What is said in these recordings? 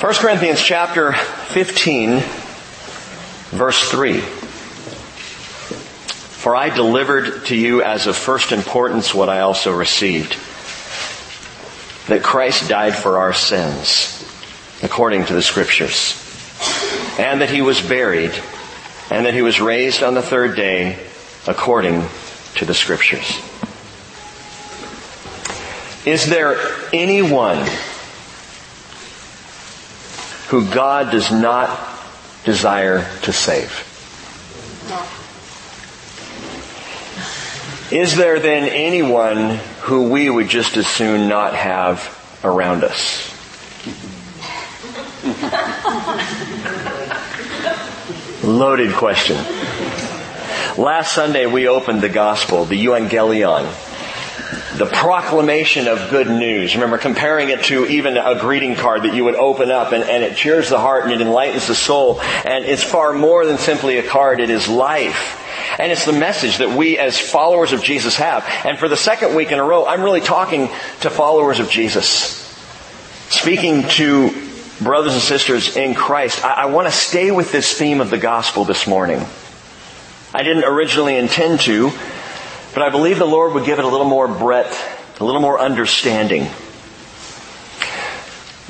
1 Corinthians chapter 15, verse 3. For I delivered to you as of first importance what I also received, that Christ died for our sins, according to the Scriptures, and that He was buried, and that He was raised on the third day, according to the Scriptures. Is there anyone who God does not desire to save? Is there then anyone who we would just as soon not have around us? Loaded question. Last Sunday we opened the gospel, the Evangelion, the proclamation of good news. Remember, comparing it to even a greeting card that you would open up, and it cheers the heart and it enlightens the soul. And it's far more than simply a card. It is life. And it's the message that we as followers of Jesus have. And for the second week in a row, I'm really talking to followers of Jesus, speaking to brothers and sisters in Christ. I want to stay with this theme of the gospel this morning. I didn't originally intend to, but I believe the Lord would give it a little more breadth, a little more understanding.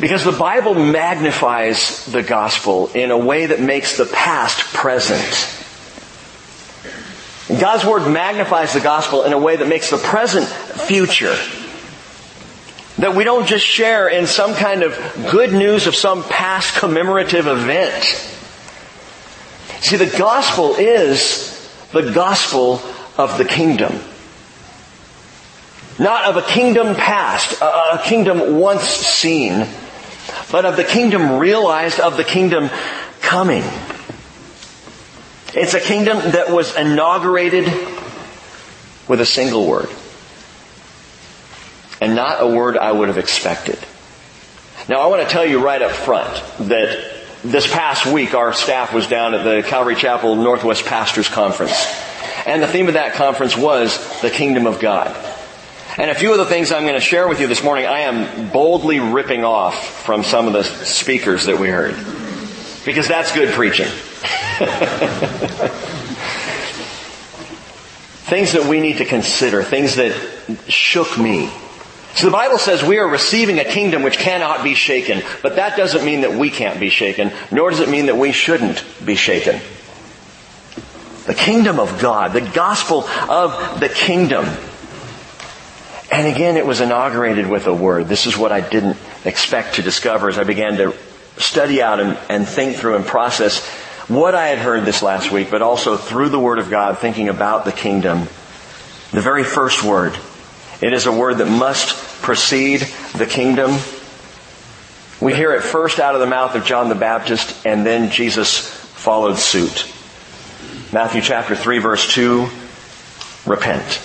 Because the Bible magnifies the gospel in a way that makes the past present. God's Word magnifies the gospel in a way that makes the present future. That we don't just share in some kind of good news of some past commemorative event. See, the gospel is the gospel of the kingdom. Not of a kingdom past, a kingdom once seen, but of the kingdom realized, of the kingdom coming. It's a kingdom that was inaugurated with a single word. And not a word I would have expected. Now I want to tell you right up front that this past week our staff was down at the Calvary Chapel Northwest Pastors Conference. And the theme of that conference was the kingdom of God. And a few of the things I'm going to share with you this morning, I am boldly ripping off from some of the speakers that we heard. Because that's good preaching. Things that we need to consider, things that shook me. So the Bible says we are receiving a kingdom which cannot be shaken. But that doesn't mean that we can't be shaken, nor does it mean that we shouldn't be shaken. The kingdom of God, the gospel of the kingdom. And again, it was inaugurated with a word. This is what I didn't expect to discover as I began to study out and think through and process what I had heard this last week, but also through the Word of God, thinking about the kingdom. The very first word. It is a word that must precede the kingdom. We hear it first out of the mouth of John the Baptist, and then Jesus followed suit. Matthew chapter 3, verse 2, repent.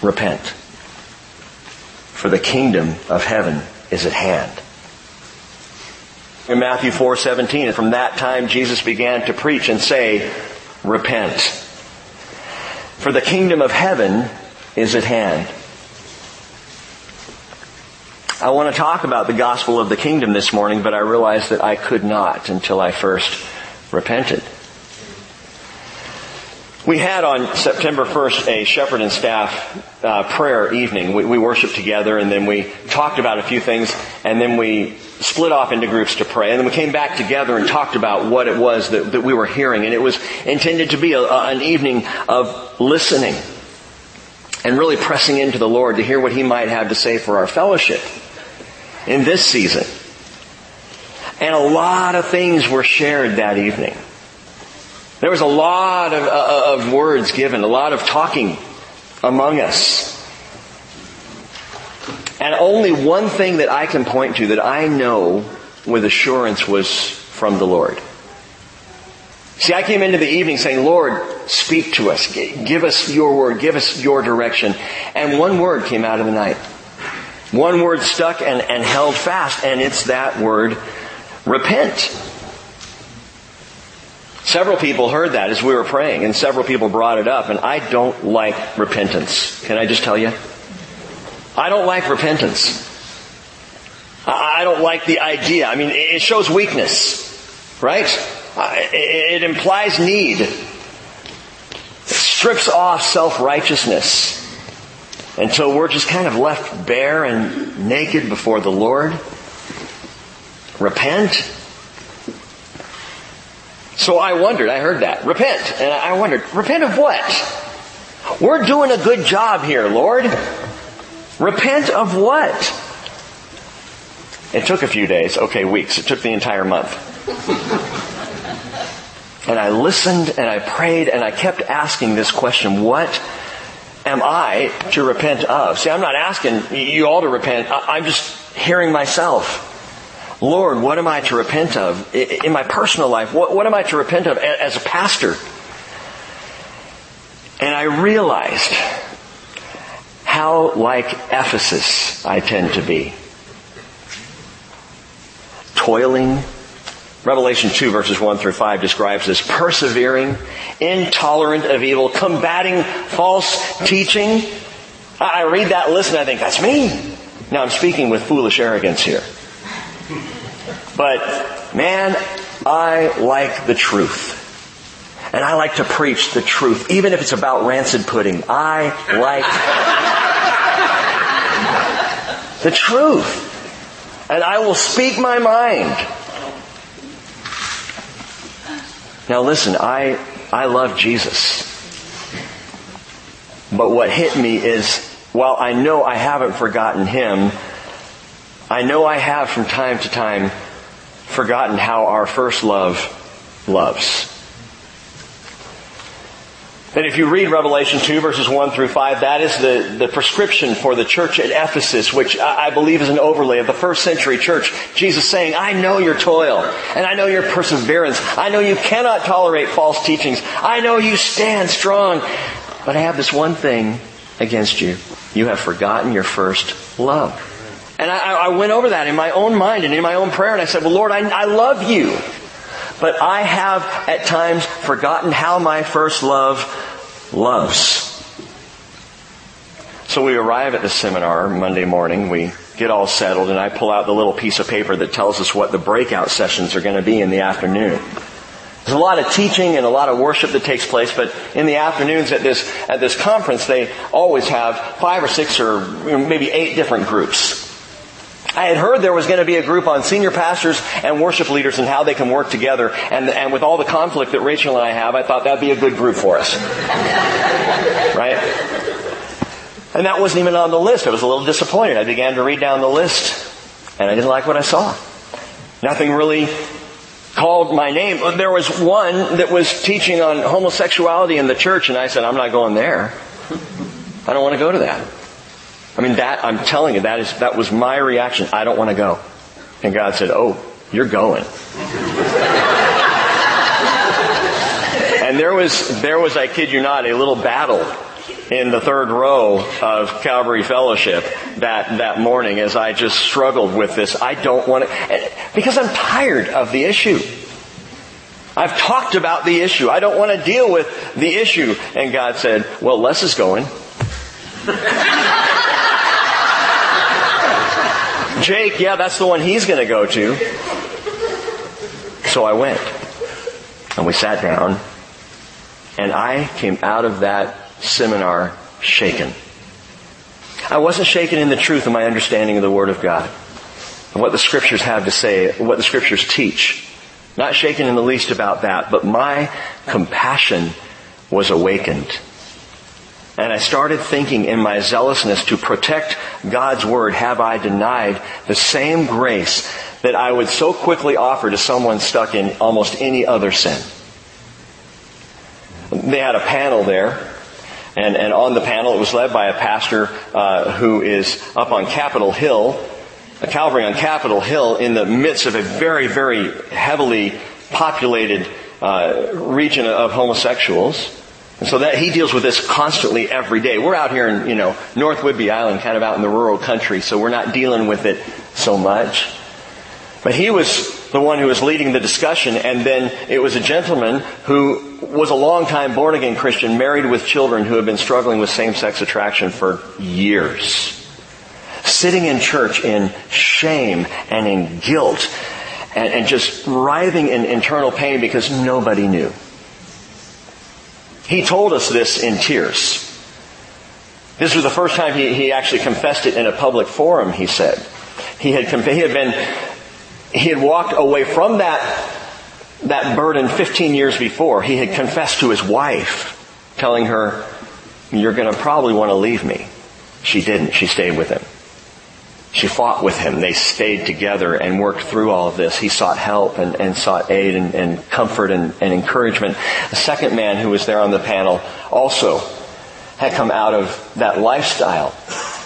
Repent. For the kingdom of heaven is at hand. In Matthew 4:17, and from that time Jesus began to preach and say, repent. For the kingdom of heaven is at hand. I want to talk about the gospel of the kingdom this morning, but I realized that I could not until I first repented. We had on September 1st a shepherd and staff prayer evening. We worshiped together, and then we talked about a few things, and then we split off into groups to pray. And then we came back together and talked about what it was that we were hearing. And it was intended to be an evening of listening and really pressing into the Lord to hear what He might have to say for our fellowship in this season. And a lot of things were shared that evening. There was a lot of words given, a lot of talking among us. And only one thing that I can point to that I know with assurance was from the Lord. See, I came into the evening saying, Lord, speak to us. Give us your word. Give us your direction. And one word came out of the night. One word stuck and held fast. And it's that word, repent. Several people heard that as we were praying, and several people brought it up, and I don't like repentance. Can I just tell you? I don't like repentance. I I don't like the idea. I mean, it shows weakness, right? It implies need. It strips off self-righteousness until we're just kind of left bare and naked before the Lord. Repent. So I wondered, I heard that. Repent. And I wondered, repent of what? We're doing a good job here, Lord. Repent of what? It took a few days. Okay, weeks. It took the entire month. And I listened and I prayed and I kept asking this question, what am I to repent of? See, I'm not asking you all to repent. I'm just hearing myself. Lord, what am I to repent of in my personal life? What am I to repent of as a pastor? And I realized how like Ephesus I tend to be. Toiling. Revelation 2 verses 1 through 5 describes this. Persevering, intolerant of evil, combating false teaching. I read that list and I think, that's me. Now I'm speaking with foolish arrogance here. But, man, I like the truth. And I like to preach the truth, even if it's about rancid pudding. I like the truth. And I will speak my mind. Now listen, I love Jesus. But what hit me is, while I know I haven't forgotten Him, I know I have from time to time forgotten how our first love loves. And if you read Revelation 2 verses 1 through 5, that is the prescription for the church at Ephesus, which I believe is an overlay of the first century church. Jesus saying, I know your toil, and I know your perseverance. I know you cannot tolerate false teachings. I know you stand strong. But I have this one thing against you. You have forgotten your first love. And I went over that in my own mind and in my own prayer, and I said, well, Lord, I love you. But I have at times forgotten how my first love loves. So we arrive at the seminar Monday morning. We get all settled and I pull out the little piece of paper that tells us what the breakout sessions are going to be in the afternoon. There's a lot of teaching and a lot of worship that takes place, but in the afternoons at this conference, they always have 5 or 6 or maybe 8 different groups. I had heard there was going to be a group on senior pastors and worship leaders and how they can work together. And with all the conflict that Rachel and I have, I thought that would be a good group for us. Right? And that wasn't even on the list. I was a little disappointed. I began to read down the list, and I didn't like what I saw. Nothing really called my name. There was one that was teaching on homosexuality in the church, and I said, I'm not going there. I don't want to go to that. I mean, that, I'm telling you, that was my reaction. I don't want to go. And God said, oh, you're going. And there was, I kid you not, a little battle in the third row of Calvary Fellowship that morning as I just struggled with this. I don't want to, because I'm tired of the issue. I've talked about the issue. I don't want to deal with the issue. And God said, well, Les is going. Jake, yeah, that's the one he's going to go to. So I went. And we sat down. And I came out of that seminar shaken. I wasn't shaken in the truth of my understanding of the Word of God. And what the Scriptures have to say, what the Scriptures teach. Not shaken in the least about that. But my compassion was awakened. And I started thinking in my zealousness to protect God's Word, have I denied the same grace that I would so quickly offer to someone stuck in almost any other sin? They had a panel there, and on the panel it was led by a pastor who is up on Capitol Hill, a Calvary on Capitol Hill, in the midst of a very, very heavily populated region of homosexuals. And so that he deals with this constantly every day. We're out here in, North Whidbey Island, kind of out in the rural country, so we're not dealing with it so much. But he was the one who was leading the discussion, and then it was a gentleman who was a long-time born-again Christian, married with children who had been struggling with same-sex attraction for years. sitting in church in shame and in guilt and just writhing in internal pain because nobody knew. He told us this in tears. This was the first time he actually confessed it in a public forum, he said. He had walked away from that burden 15 years before. He had confessed to his wife, telling her, "You're going to probably want to leave me." She didn't. She stayed with him. She fought with him. They stayed together and worked through all of this. He sought help and sought aid and comfort and encouragement. A second man who was there on the panel also had come out of that lifestyle,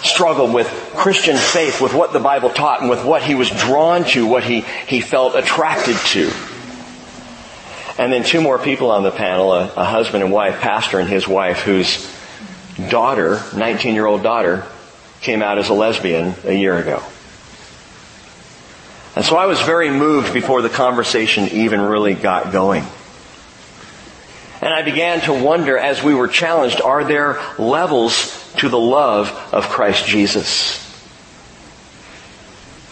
struggled with Christian faith, with what the Bible taught and with what he was drawn to, what he felt attracted to. And then two more people on the panel, a husband and wife, pastor and his wife, whose daughter, 19-year-old daughter, came out as a lesbian a year ago. And so I was very moved before the conversation even really got going. And I began to wonder, as we were challenged, are there levels to the love of Christ Jesus?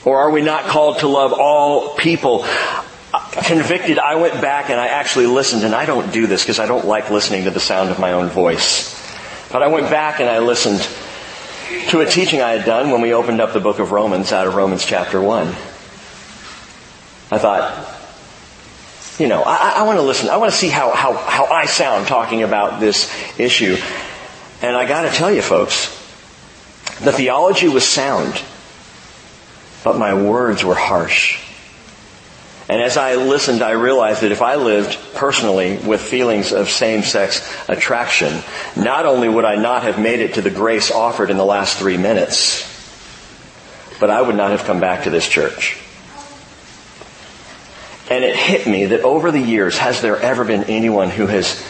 Or are we not called to love all people? Convicted, I went back and I actually listened, and I don't do this because I don't like listening to the sound of my own voice. But I went back and I listened to a teaching I had done when we opened up the book of Romans, out of Romans chapter 1. I thought, I want to listen. I want to see how I sound talking about this issue. And I got to tell you, folks, the theology was sound, but my words were harsh. And as I listened, I realized that if I lived personally with feelings of same-sex attraction, not only would I not have made it to the grace offered in the last 3 minutes, but I would not have come back to this church. And it hit me that over the years, has there ever been anyone who has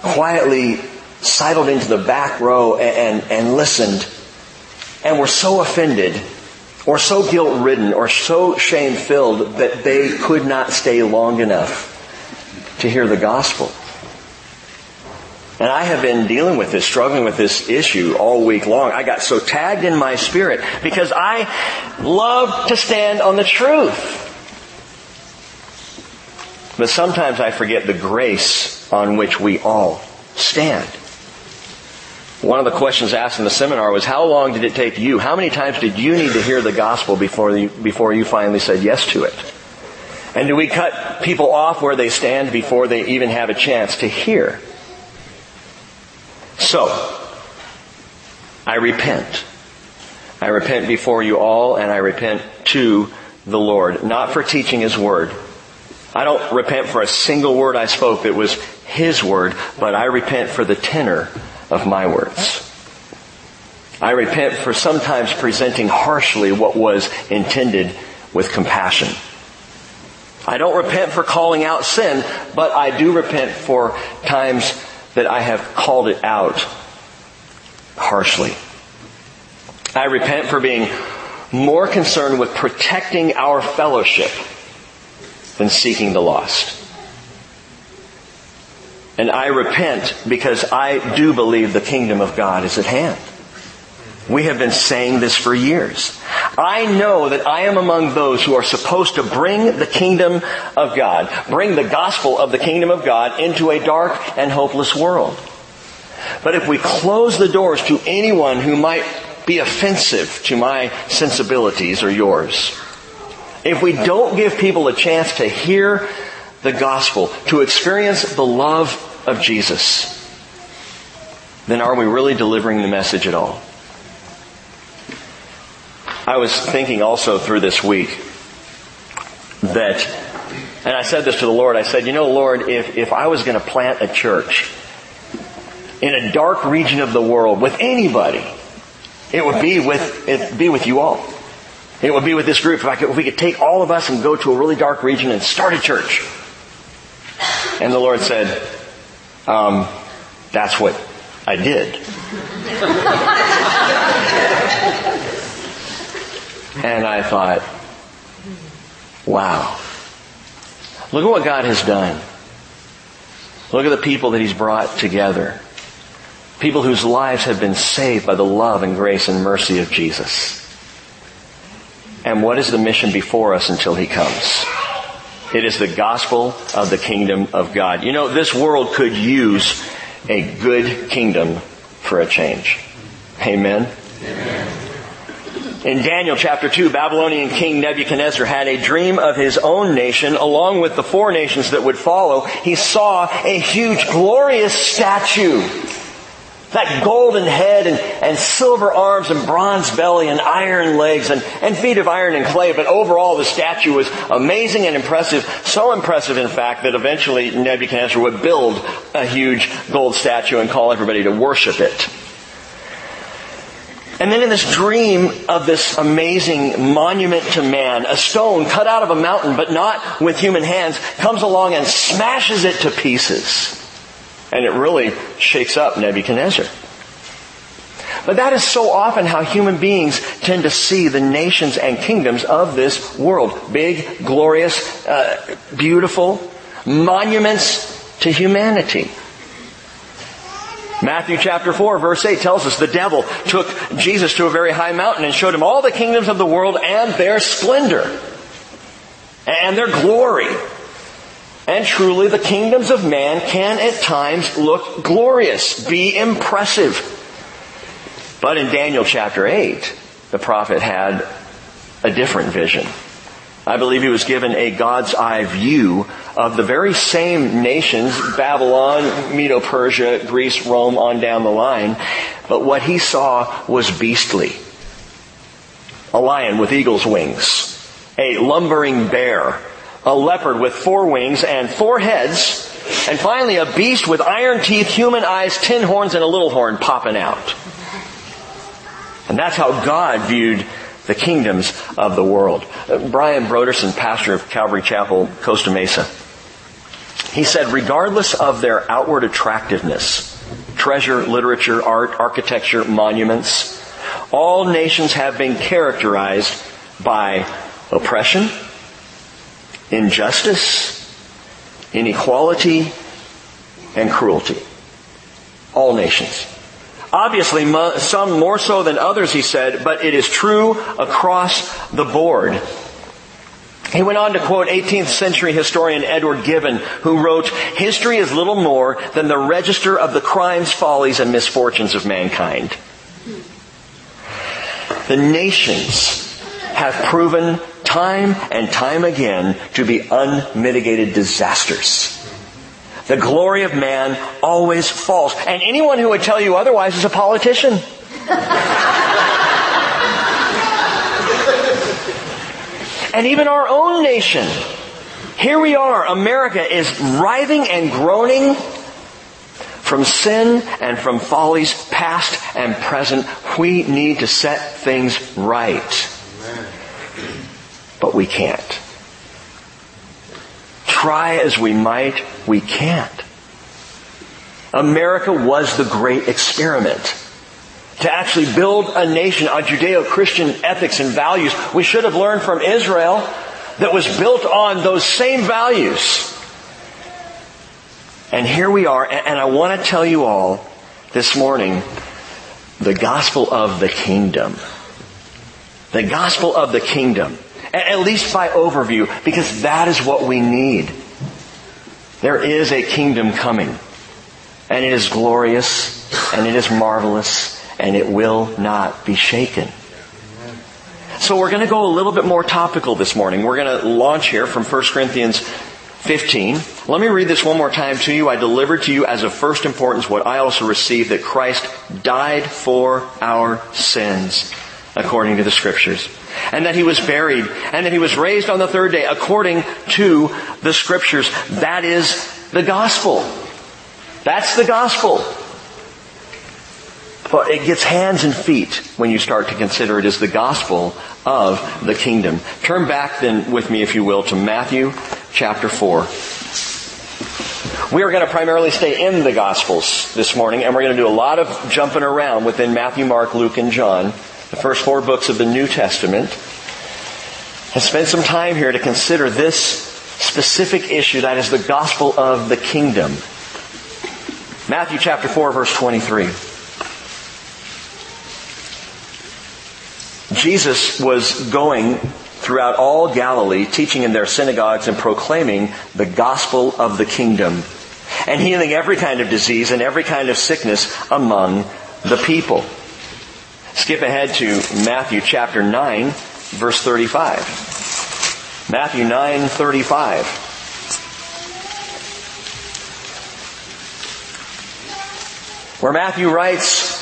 quietly sidled into the back row and listened and were so offended or so guilt-ridden, or so shame-filled that they could not stay long enough to hear the gospel? And I have been dealing with this, struggling with this issue all week long. I got so tagged in my spirit because I love to stand on the truth. But sometimes I forget the grace on which we all stand. One of the questions asked in the seminar was, how long did it take you? How many times did you need to hear the gospel before you finally said yes to it? And do we cut people off where they stand before they even have a chance to hear? So, I repent. I repent before you all, and I repent to the Lord, not for teaching His Word. I don't repent for a single word I spoke that was His Word, but I repent for the tenor of my words. I repent for sometimes presenting harshly what was intended with compassion. I don't repent for calling out sin, but I do repent for times that I have called it out harshly. I repent for being more concerned with protecting our fellowship than seeking the lost. And I repent because I do believe the kingdom of God is at hand. We have been saying this for years. I know that I am among those who are supposed to bring the kingdom of God, bring the gospel of the kingdom of God into a dark and hopeless world. But if we close the doors to anyone who might be offensive to my sensibilities or yours, if we don't give people a chance to hear the gospel, to experience the love of Jesus, then are we really delivering the message at all? I was thinking also through this week that, and I said this to the Lord, I said, Lord, if I was going to plant a church in a dark region of the world with anybody, it would be with you all. It would be with this group. If we could take all of us and go to a really dark region and start a church. And the Lord said, that's what I did. And I thought, wow. Look at what God has done. Look at the people that He's brought together. People whose lives have been saved by the love and grace and mercy of Jesus. And what is the mission before us until He comes? It is the gospel of the kingdom of God. You know, this world could use a good kingdom for a change. Amen? Amen. In Daniel chapter 2, Babylonian king Nebuchadnezzar had a dream of his own nation along with the four nations that would follow. He saw a huge, glorious statue. That golden head and silver arms and bronze belly and iron legs and feet of iron and clay. But overall, the statue was amazing and impressive. So impressive, in fact, that eventually Nebuchadnezzar would build a huge gold statue and call everybody to worship it. And then in this dream of this amazing monument to man, a stone cut out of a mountain, but not with human hands, comes along and smashes it to pieces. And it really shakes up Nebuchadnezzar. But that is so often how human beings tend to see the nations and kingdoms of this world. Big, glorious, beautiful monuments to humanity. Matthew chapter 4 verse 8 tells us the devil took Jesus to a very high mountain and showed him all the kingdoms of the world and their splendor and their glory. And truly, the kingdoms of man can at times look glorious, be impressive. But in Daniel chapter 8, the prophet had a different vision. I believe he was given a God's eye view of the very same nations, Babylon, Medo-Persia, Greece, Rome, on down the line. But what he saw was beastly. A lion with eagle's wings. A lumbering bear. A leopard with four wings and four heads, and finally a beast with iron teeth, human eyes, 10 horns, and a little horn popping out. And that's how God viewed the kingdoms of the world. Brian Broderson, pastor of Calvary Chapel Costa Mesa, he said, regardless of their outward attractiveness, treasure, literature, art, architecture, monuments, all nations have been characterized by oppression, injustice, inequality, and cruelty. All nations. Obviously, some more so than others, he said, but it is true across the board. He went on to quote 18th century historian Edward Gibbon, who wrote, "History is little more than the register of the crimes, follies, and misfortunes of mankind." The nations have proven time and time again to be unmitigated disasters. The glory of man always falls. And anyone who would tell you otherwise is a politician. And even our own nation. Here we are, America is writhing and groaning from sin and from follies past and present. We need to set things right. But we can't. Try as we might, we can't. America was the great experiment. To actually build a nation on Judeo-Christian ethics and values, we should have learned from Israel, that was built on those same values. And here we are, and I want to tell you all this morning, the gospel of the kingdom. The gospel of the kingdom. At least by overview, because that is what we need. There is a kingdom coming. And it is glorious, and it is marvelous, and it will not be shaken. So we're going to go a little bit more topical this morning. We're going to launch here from 1 Corinthians 15. Let me read this one more time to you. I delivered to you as of first importance what I also received, that Christ died for our sins, according to the Scriptures. And that He was buried. And that He was raised on the third day, according to the Scriptures. That is the gospel. That's the gospel. But it gets hands and feet when you start to consider it as the gospel of the kingdom. Turn back then with me, if you will, to Matthew chapter 4. We are going to primarily stay in the Gospels this morning. And we're going to do a lot of jumping around within Matthew, Mark, Luke, and John. The first four books of the New Testament, and spend some time here to consider this specific issue that is the gospel of the kingdom. Matthew chapter 4, verse 23. Jesus was going throughout all Galilee, teaching in their synagogues and proclaiming the gospel of the kingdom, and healing every kind of disease and every kind of sickness among the people. Skip ahead to Matthew chapter 9, verse 35. Matthew 9:35. Where Matthew writes,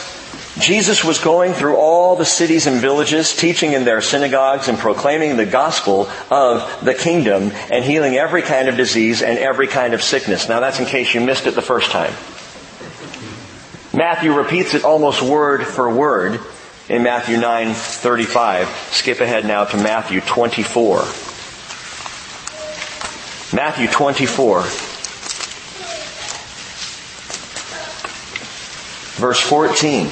Jesus was going through all the cities and villages, teaching in their synagogues and proclaiming the gospel of the kingdom and healing every kind of disease and every kind of sickness. Now that's in case you missed it the first time. Matthew repeats it almost word for word in Matthew 9:35. Skip ahead now to Matthew 24. Matthew 24. Verse 14.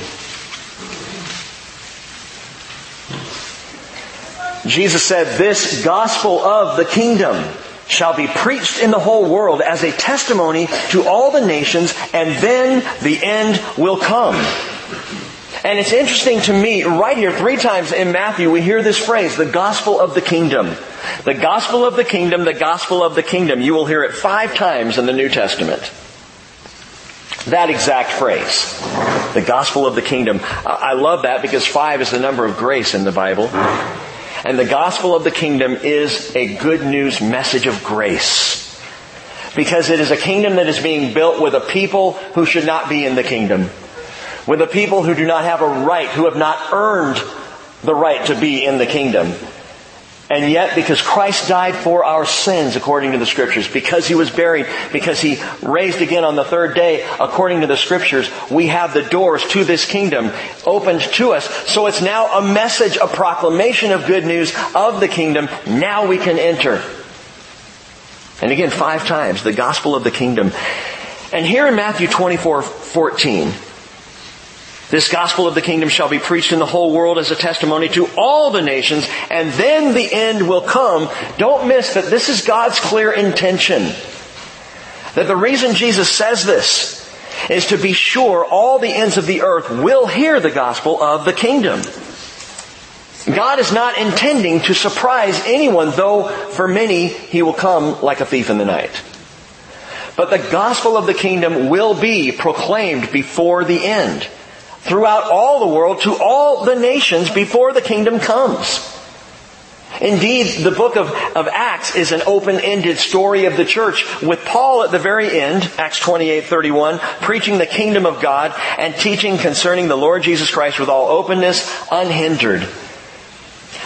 Jesus said, "This gospel of the kingdom shall be preached in the whole world as a testimony to all the nations, and then the end will come." And it's interesting to me, right here, 3 times in Matthew, we hear this phrase, the gospel of the kingdom. The gospel of the kingdom, the gospel of the kingdom. You will hear it 5 times in the New Testament. That exact phrase, the gospel of the kingdom. I love that because 5 is the number of grace in the Bible. And the gospel of the kingdom is a good news message of grace. Because it is a kingdom that is being built with a people who should not be in the kingdom. With a people who do not have a right, who have not earned the right to be in the kingdom. And yet, because Christ died for our sins, according to the Scriptures, because He was buried, because He raised again on the third day, according to the Scriptures, we have the doors to this kingdom opened to us. So it's now a message, a proclamation of good news of the kingdom. Now we can enter. And again, 5 times, the gospel of the kingdom. And here in Matthew 24:14, this gospel of the kingdom shall be preached in the whole world as a testimony to all the nations, and then the end will come. Don't miss that this is God's clear intention. That the reason Jesus says this is to be sure all the ends of the earth will hear the gospel of the kingdom. God is not intending to surprise anyone, though for many He will come like a thief in the night. But the gospel of the kingdom will be proclaimed before the end, throughout all the world, to all the nations before the kingdom comes. Indeed, the book of Acts is an open-ended story of the church, with Paul at the very end, Acts 28:31, preaching the kingdom of God and teaching concerning the Lord Jesus Christ with all openness, unhindered.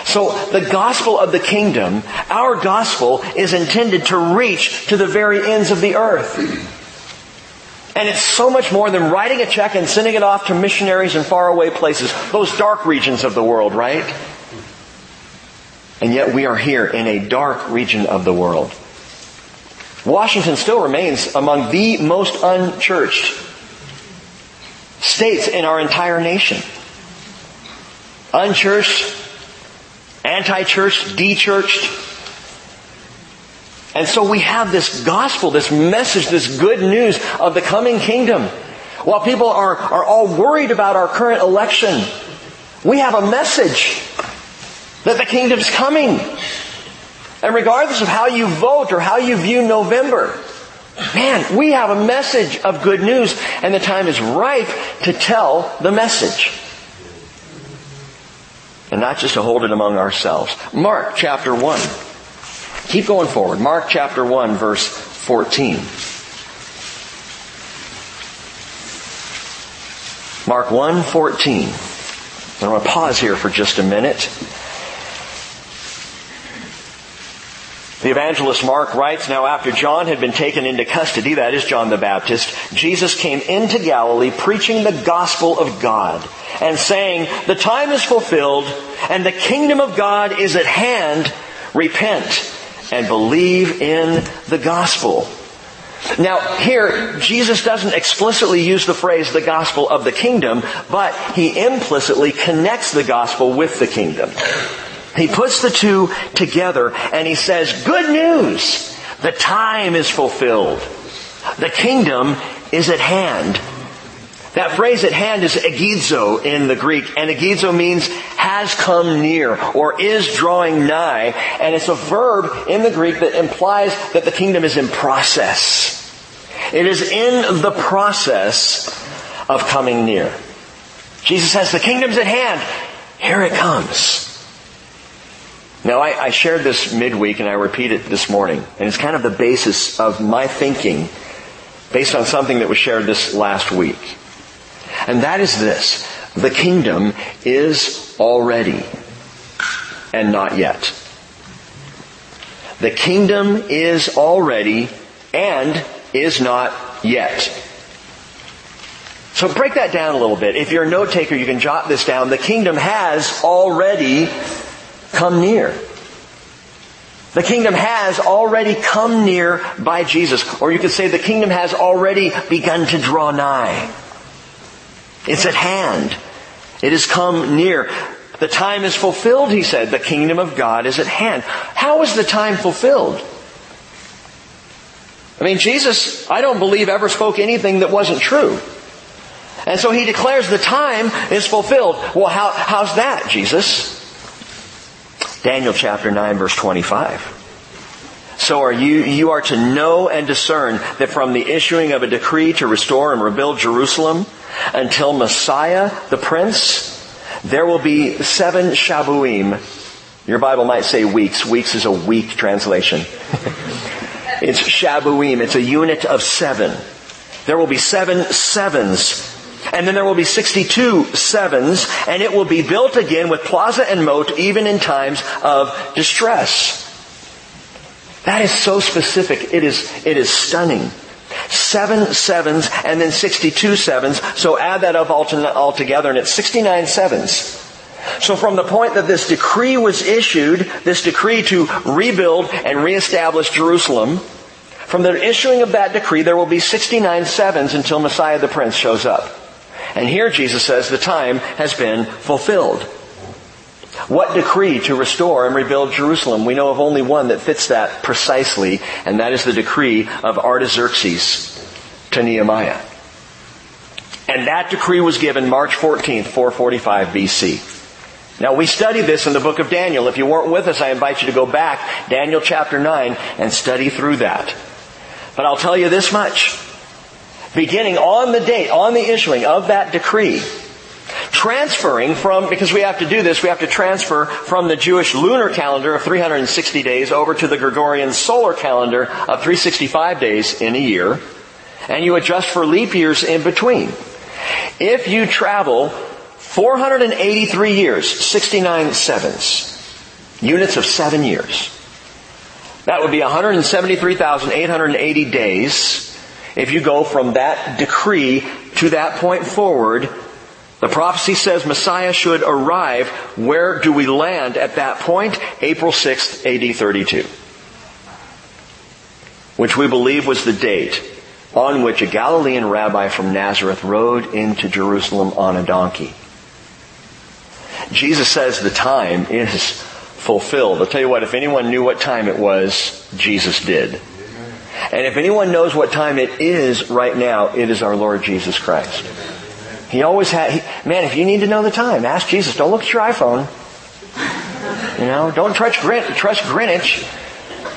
So the gospel of the kingdom, our gospel, is intended to reach to the very ends of the earth. And it's so much more than writing a check and sending it off to missionaries in faraway places, those dark regions of the world, right? And yet we are here in a dark region of the world. Washington still remains among the most unchurched states in our entire nation. Unchurched, anti-churched, de-churched. And so we have this gospel, this message, this good news of the coming kingdom. While people are all worried about our current election, we have a message that the kingdom's coming. And regardless of how you vote or how you view November, man, we have a message of good news, and the time is ripe to tell the message. And not just to hold it among ourselves. Mark chapter 1. Keep going forward. Mark chapter 1, verse 14. Mark 1:14. I'm going to pause here for just a minute. The evangelist Mark writes, "Now after John had been taken into custody," that is John the Baptist, "Jesus came into Galilee preaching the gospel of God and saying, 'The time is fulfilled and the kingdom of God is at hand. Repent and believe in the gospel.'" Now, here, Jesus doesn't explicitly use the phrase, the gospel of the kingdom, but He implicitly connects the gospel with the kingdom. He puts the two together and He says, good news! The time is fulfilled. The kingdom is at hand. That phrase at hand is agizo in the Greek, and agizo means has come near or is drawing nigh. And it's a verb in the Greek that implies that the kingdom is in process. It is in the process of coming near. Jesus says, the kingdom's at hand. Here it comes. Now, I shared this midweek and I repeat it this morning. And it's kind of the basis of my thinking based on something that was shared this last week. And that is this. The kingdom is already and not yet. The kingdom is already and is not yet. So break that down a little bit. If you're a note taker, you can jot this down. The kingdom has already come near. The kingdom has already come near by Jesus. Or you could say the kingdom has already begun to draw nigh. It's at hand. It has come near. The time is fulfilled, he said. The kingdom of God is at hand. How is the time fulfilled? I mean, Jesus, I don't believe, ever spoke anything that wasn't true. And so he declares the time is fulfilled. Well, how's that, Jesus? Daniel chapter 9, verse 25. So are you are to know and discern that from the issuing of a decree to restore and rebuild Jerusalem until Messiah, the Prince, there will be 7 Shabuim. Your Bible might say weeks. Weeks is a weak translation. It's Shabuim. It's a unit of 7. There will be 7 sevens. And then there will be 62 sevens. And it will be built again with plaza and moat even in times of distress. That is so specific. It is stunning. 7 sevens and then 62 sevens. So add that up all together and it's 69 sevens. So from the point that this decree was issued, this decree to rebuild and reestablish Jerusalem, from the issuing of that decree, there will be 69 sevens until Messiah the Prince shows up. And here Jesus says the time has been fulfilled. What decree to restore and rebuild Jerusalem? We know of only one that fits that precisely, and that is the decree of Artaxerxes to Nehemiah. And that decree was given March 14th, 445 BC. Now we study this in the book of Daniel. If you weren't with us, I invite you to go back, Daniel chapter 9, and study through that. But I'll tell you this much. Beginning on the date, on the issuing of that decree, because we have to do this, we have to transfer from the Jewish lunar calendar of 360 days over to the Gregorian solar calendar of 365 days in a year, and you adjust for leap years in between. If you travel 483 years, 69 sevens, units of 7 years, that would be 173,880 days if you go from that decree to that point forward. The prophecy says Messiah should arrive. Where do we land at that point? April 6th, AD 32. Which we believe was the date on which a Galilean rabbi from Nazareth rode into Jerusalem on a donkey. Jesus says the time is fulfilled. I'll tell you what, if anyone knew what time it was, Jesus did. And if anyone knows what time it is right now, it is our Lord Jesus Christ. He always had. Man, if you need to know the time, ask Jesus. Don't look at your iPhone. You know, don't trust Greenwich.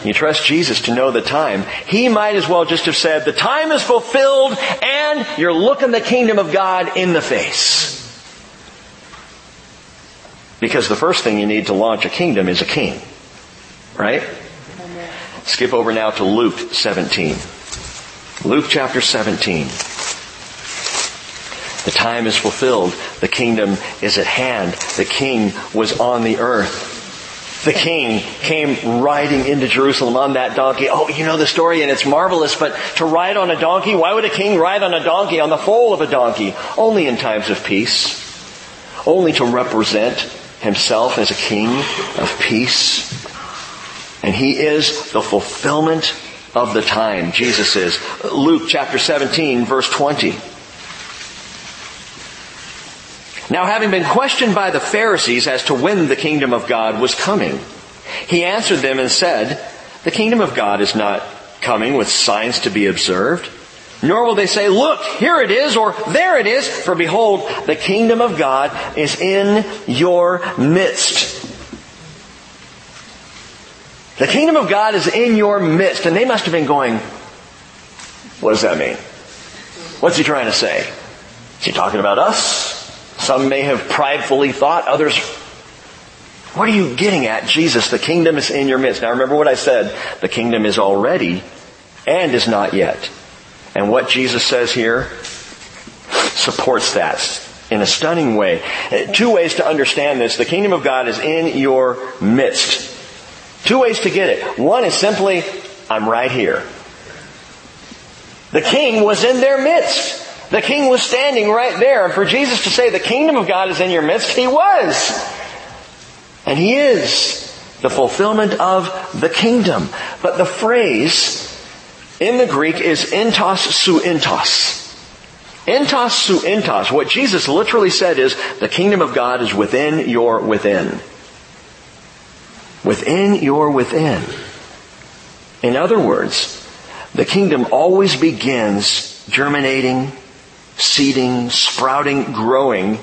You trust Jesus to know the time. He might as well just have said, "The time is fulfilled, and you're looking the kingdom of God in the face." Because the first thing you need to launch a kingdom is a king, right? Skip over now to Luke 17. Luke chapter 17. The time is fulfilled. The kingdom is at hand. The king was on the earth. The king came riding into Jerusalem on that donkey. Oh, you know the story and it's marvelous, but to ride on a donkey? Why would a king ride on a donkey, on the foal of a donkey? Only in times of peace. Only to represent himself as a king of peace. And he is the fulfillment of the time. Jesus is. Luke chapter 17, verse 20. Now, having been questioned by the Pharisees as to when the kingdom of God was coming, he answered them and said, "The kingdom of God is not coming with signs to be observed, Nor will they say, look, here it is, or there it is, for behold, the kingdom of God is in your midst. The kingdom of God is in your midst. And they must have been going, what does that mean? What's he trying to say? Is he talking about us? Some may have pridefully thought, others, what are you getting at, Jesus? The kingdom is in your midst. Now remember what I said, the kingdom is already and is not yet. And what Jesus says here supports that in a stunning way. Two ways to understand this. The kingdom of God is in your midst. Two ways to get it. One is simply, I'm right here. The king was in their midst. The king was standing right there. And for Jesus to say, the kingdom of God is in your midst, he was. And he is the fulfillment of the kingdom. But the phrase in the Greek is entos su entos. Entos su entos. What Jesus literally said is, the kingdom of God is within your within. Within your within. In other words, the kingdom always begins germinating, seeding, sprouting, growing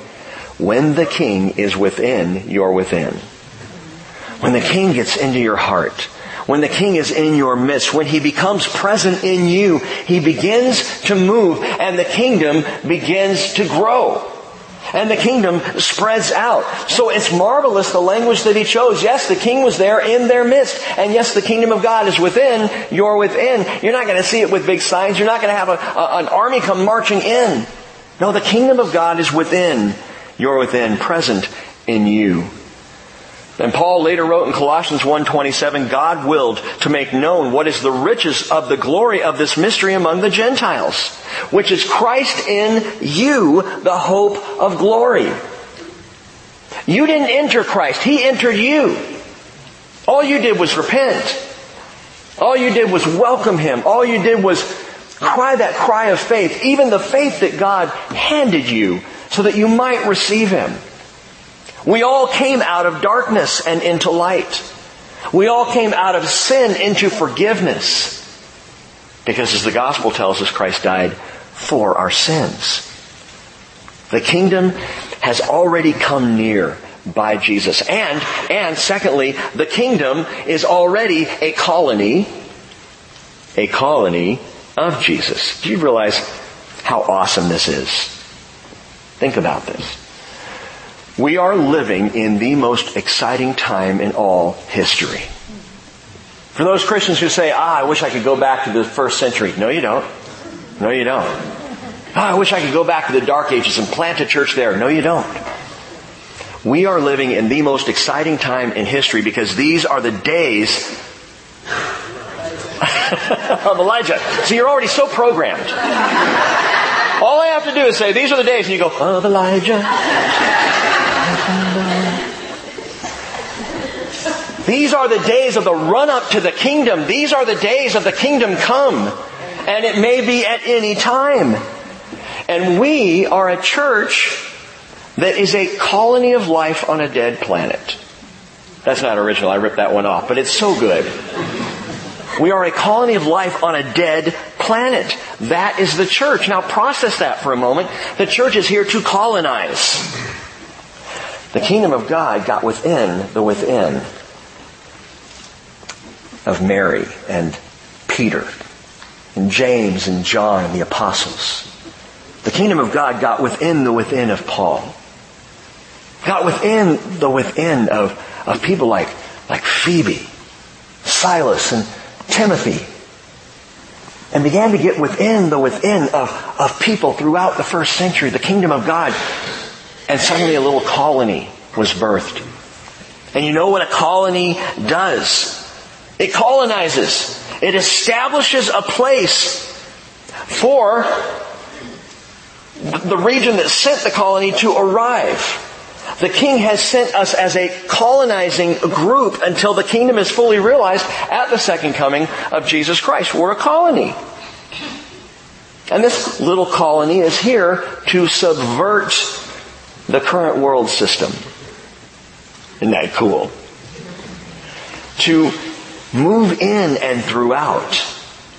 when the king is within your within. When the king gets into your heart. When the king is in your midst, when he becomes present in you, he begins to move and the kingdom begins to grow. And the kingdom spreads out. So it's marvelous the language that he chose. Yes, the king was there in their midst. And yes, the kingdom of God is within your within. You're not going to see it with big signs. You're not going to have an army come marching in. No, the kingdom of God is within your within, present in you. And Paul later wrote in Colossians 1:27, God willed to make known what is the riches of the glory of this mystery among the Gentiles, which is Christ in you, the hope of glory. You didn't enter Christ. He entered you. All you did was repent. All you did was welcome Him. All you did was cry that cry of faith, even the faith that God handed you so that you might receive Him. We all came out of darkness and into light. We all came out of sin into forgiveness. Because as the gospel tells us, Christ died for our sins. The kingdom has already come near by Jesus. And secondly, the kingdom is already a colony of Jesus. Do you realize how awesome this is? Think about this. We are living in the most exciting time in all history. For those Christians who say, I wish I could go back to the first century. No, you don't. No, you don't. I wish I could go back to the Dark Ages and plant a church there. No, you don't. We are living in the most exciting time in history because these are the days of Elijah. So you're already so programmed. All I have to do is say, these are the days, and you go, of Elijah. These are the days of the run-up to the kingdom. These are the days of the kingdom come. And it may be at any time. And we are a church that is a colony of life on a dead planet. That's not original. I ripped that one off. But it's so good. We are a colony of life on a dead planet. That is the church. Now process that for a moment. The church is here to colonize. The kingdom of God got within the within of Mary and Peter and James and John and the apostles. The kingdom of God got within the within of Paul. Got within the within of people like Phoebe, Silas, and Timothy. And began to get within the within of people throughout the first century. The kingdom of God. And suddenly a little colony was birthed. And you know what a colony does? It colonizes. It establishes a place for the region that sent the colony to arrive. The king has sent us as a colonizing group until the kingdom is fully realized at the second coming of Jesus Christ. We're a colony. And this little colony is here to subvert the current world system. Isn't that cool? To move in and throughout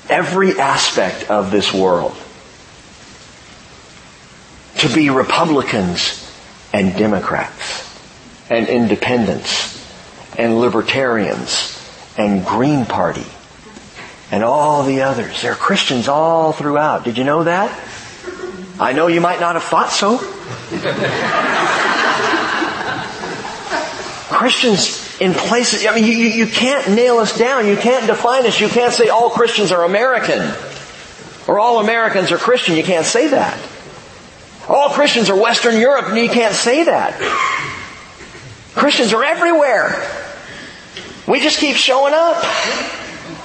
every aspect of this world. to be Republicans and Democrats and Independents and Libertarians and Green Party and all the others. There are Christians all throughout. Did you know that? I know you might not have thought so. Christians in places... I mean, you can't nail us down. You can't define us. You can't say all Christians are American. Or all Americans are Christian. You can't say that. All Christians are Western Europe. And you can't say that. Christians are everywhere. We just keep showing up.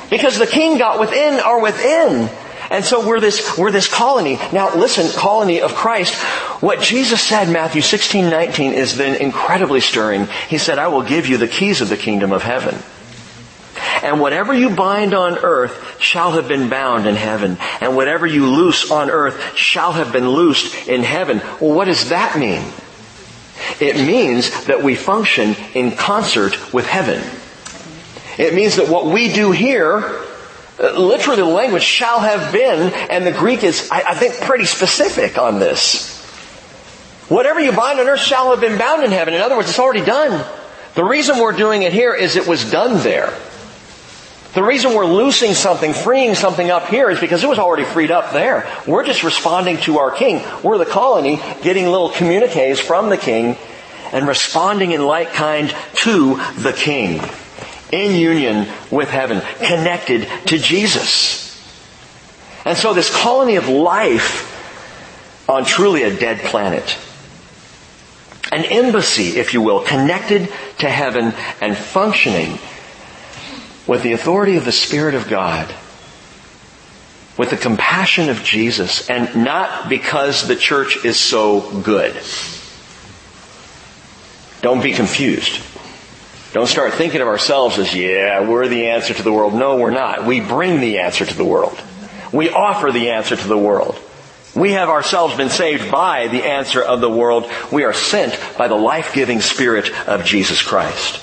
Because the King got within our within. And so we're this colony. Now listen, colony of Christ. What Jesus said, Matthew 16:19, is then incredibly stirring. He said, I will give you the keys of the kingdom of heaven. And whatever you bind on earth shall have been bound in heaven. And whatever you loose on earth shall have been loosed in heaven. Well, what does that mean? It means that we function in concert with heaven. It means that what we do here, literally the language shall have been, and the Greek is, I think, pretty specific on this. Whatever you bind on earth shall have been bound in heaven. In other words, it's already done. The reason we're doing it here is it was done there. The reason we're loosing something, freeing something up here is because it was already freed up there. We're just responding to our King. We're the colony getting little communiques from the King and responding in like kind to the King. In union with heaven. Connected to Jesus. And so this colony of life on truly a dead planet. An embassy, if you will, connected to heaven and functioning with the authority of the Spirit of God, with the compassion of Jesus, and not because the church is so good. Don't be confused. Don't start thinking of ourselves as, we're the answer to the world. No, we're not. We bring the answer to the world. We offer the answer to the world. We have ourselves been saved by the answer of the world. We are sent by the life-giving Spirit of Jesus Christ.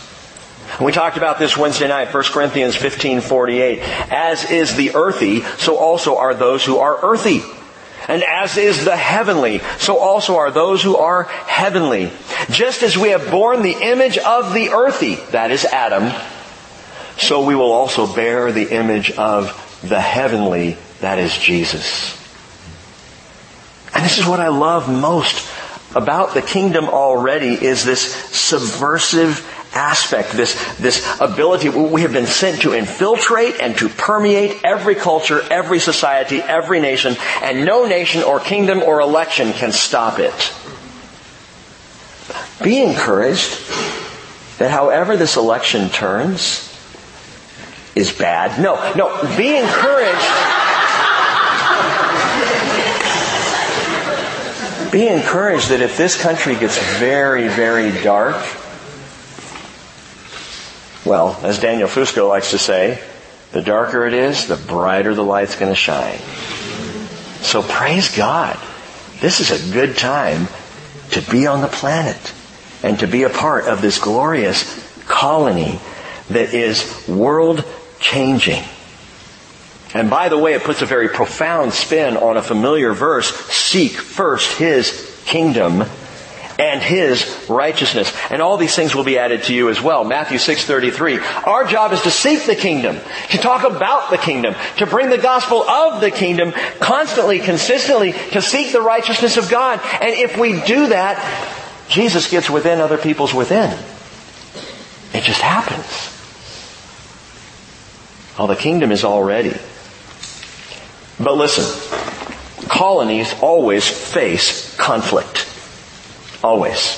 We talked about this Wednesday night, 1 Corinthians 15:48. As is the earthy, so also are those who are earthy. And as is the heavenly, so also are those who are heavenly. Just as we have borne the image of the earthy, that is Adam, so we will also bear the image of the heavenly, that is Jesus. And this is what I love most about the kingdom already, is this subversive aspect, this ability we have been sent to infiltrate and to permeate every culture, every society, every nation, and no nation or kingdom or election can stop it. Be encouraged that however this election turns is bad. No, be encouraged... Be encouraged that if this country gets very, very dark, well, as Daniel Fusco likes to say, the darker it is, the brighter the light's going to shine. So praise God. This is a good time to be on the planet and to be a part of this glorious colony that is world-changing. And by the way, it puts a very profound spin on a familiar verse, seek first His kingdom and His righteousness. And all these things will be added to you as well. Matthew 6:33. Our job is to seek the kingdom, to talk about the kingdom, to bring the gospel of the kingdom constantly, consistently, to seek the righteousness of God. And if we do that, Jesus gets within other people's within. It just happens. Oh, the kingdom is already. But listen, colonies always face conflict. Always.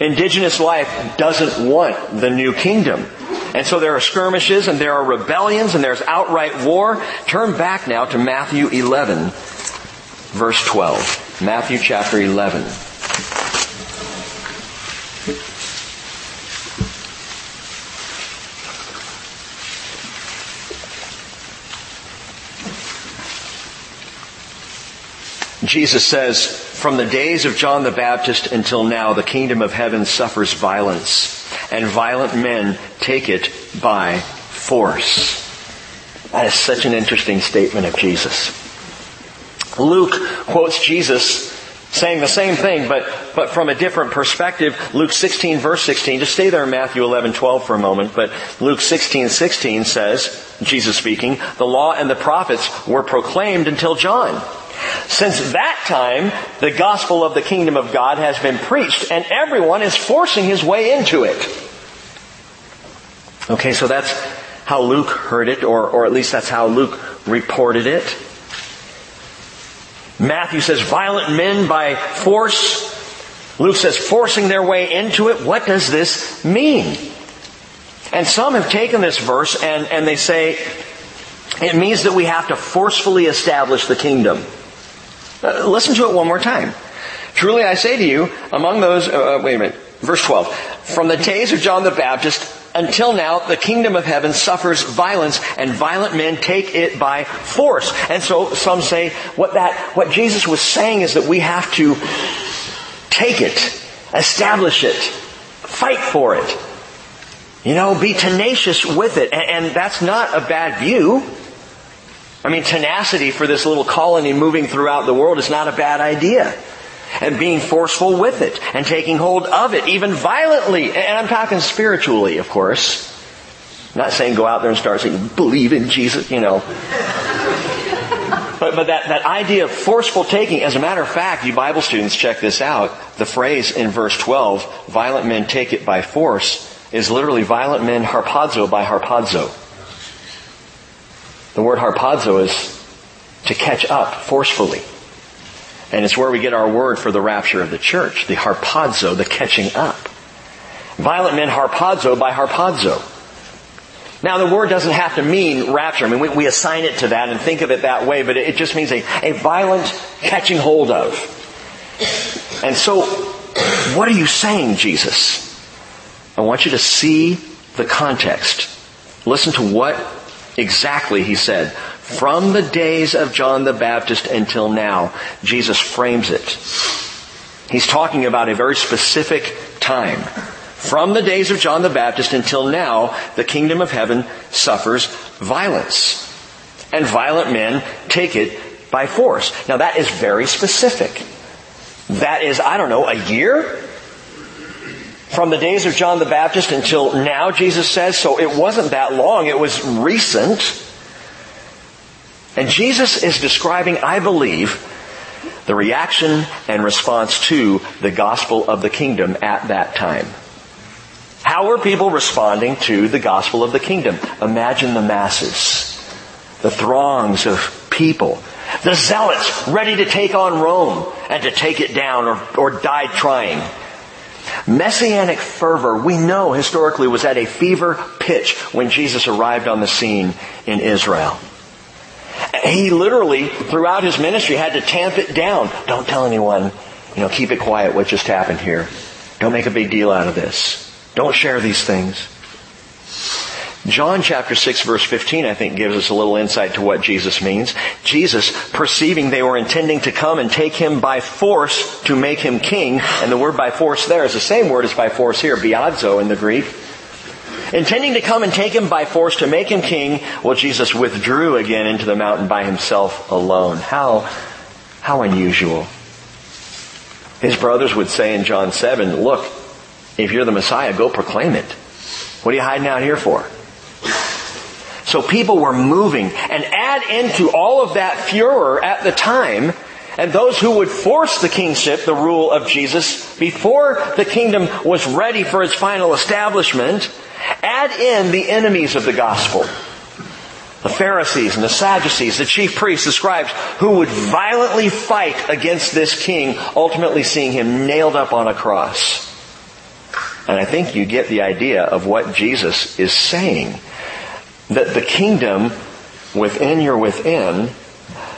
Indigenous life doesn't want the new kingdom. And so there are skirmishes and there are rebellions and there's outright war. Turn back now to Matthew 11, verse 12. Matthew chapter 11. Jesus says, from the days of John the Baptist until now, the kingdom of heaven suffers violence, and violent men take it by force. That is such an interesting statement of Jesus. Luke quotes Jesus saying the same thing, but from a different perspective. Luke 16, verse 16. Just stay there in Matthew 11, 12 for a moment. But Luke 16, 16 says, Jesus speaking, the law and the prophets were proclaimed until John. Since that time, the gospel of the kingdom of God has been preached, and everyone is forcing his way into it. Okay, so that's how Luke heard it, or at least that's how Luke reported it. Matthew says, violent men by force. Luke says, forcing their way into it. What does this mean? And some have taken this verse and they say, it means that we have to forcefully establish the kingdom. Listen to it one more time. Truly I say to you, among those... Verse 12. From the days of John the Baptist until now, the kingdom of heaven suffers violence, and violent men take it by force. And so some say what Jesus was saying is that we have to take it, establish it, fight for it. You know, be tenacious with it. And that's not a bad view. I mean, tenacity for this little colony moving throughout the world is not a bad idea. And being forceful with it, and taking hold of it, even violently. And I'm talking spiritually, of course. I'm not saying go out there and start saying, believe in Jesus, you know. But that idea of forceful taking, as a matter of fact, you Bible students, check this out. The phrase in verse 12, violent men take it by force, is literally violent men harpazo by harpazo. The word harpazo is to catch up forcefully. And it's where we get our word for the rapture of the church, the harpazo, the catching up. Violent men harpazo by harpazo. Now, the word doesn't have to mean rapture. I mean, we assign it to that and think of it that way, but it just means a violent catching hold of. And so, what are you saying, Jesus? I want you to see the context. Listen to what exactly he said. From the days of John the Baptist until now, Jesus frames it. He's talking about a very specific time. From the days of John the Baptist until now, the kingdom of heaven suffers violence. And violent men take it by force. Now that is very specific. That is, I don't know, a year? From the days of John the Baptist until now, Jesus says, so it wasn't that long, it was recent. And Jesus is describing, I believe, the reaction and response to the gospel of the kingdom at that time. How are people responding to the gospel of the kingdom? Imagine the masses, the throngs of people, the zealots ready to take on Rome and to take it down or die trying. Messianic fervor, we know historically, was at a fever pitch when Jesus arrived on the scene in Israel. He literally, throughout his ministry, had to tamp it down. Don't tell anyone. You know, keep it quiet what just happened here. Don't make a big deal out of this. Don't share these things. John chapter 6 verse 15, I think, gives us a little insight to what Jesus means. Jesus, perceiving they were intending to come and take him by force to make him king, and the word by force there is the same word as by force here, biadzo in the Greek. Intending to come and take him by force to make him king, well, Jesus withdrew again into the mountain by himself alone. How unusual. His brothers would say in John 7, look, if you're the Messiah, go proclaim it. What are you hiding out here for? So people were moving, and add into all of that furor at the time, and those who would force the kingship, the rule of Jesus, before the kingdom was ready for its final establishment, add in the enemies of the gospel. The Pharisees and the Sadducees, the chief priests, the scribes, who would violently fight against this king, ultimately seeing him nailed up on a cross. And I think you get the idea of what Jesus is saying. That the kingdom within your within,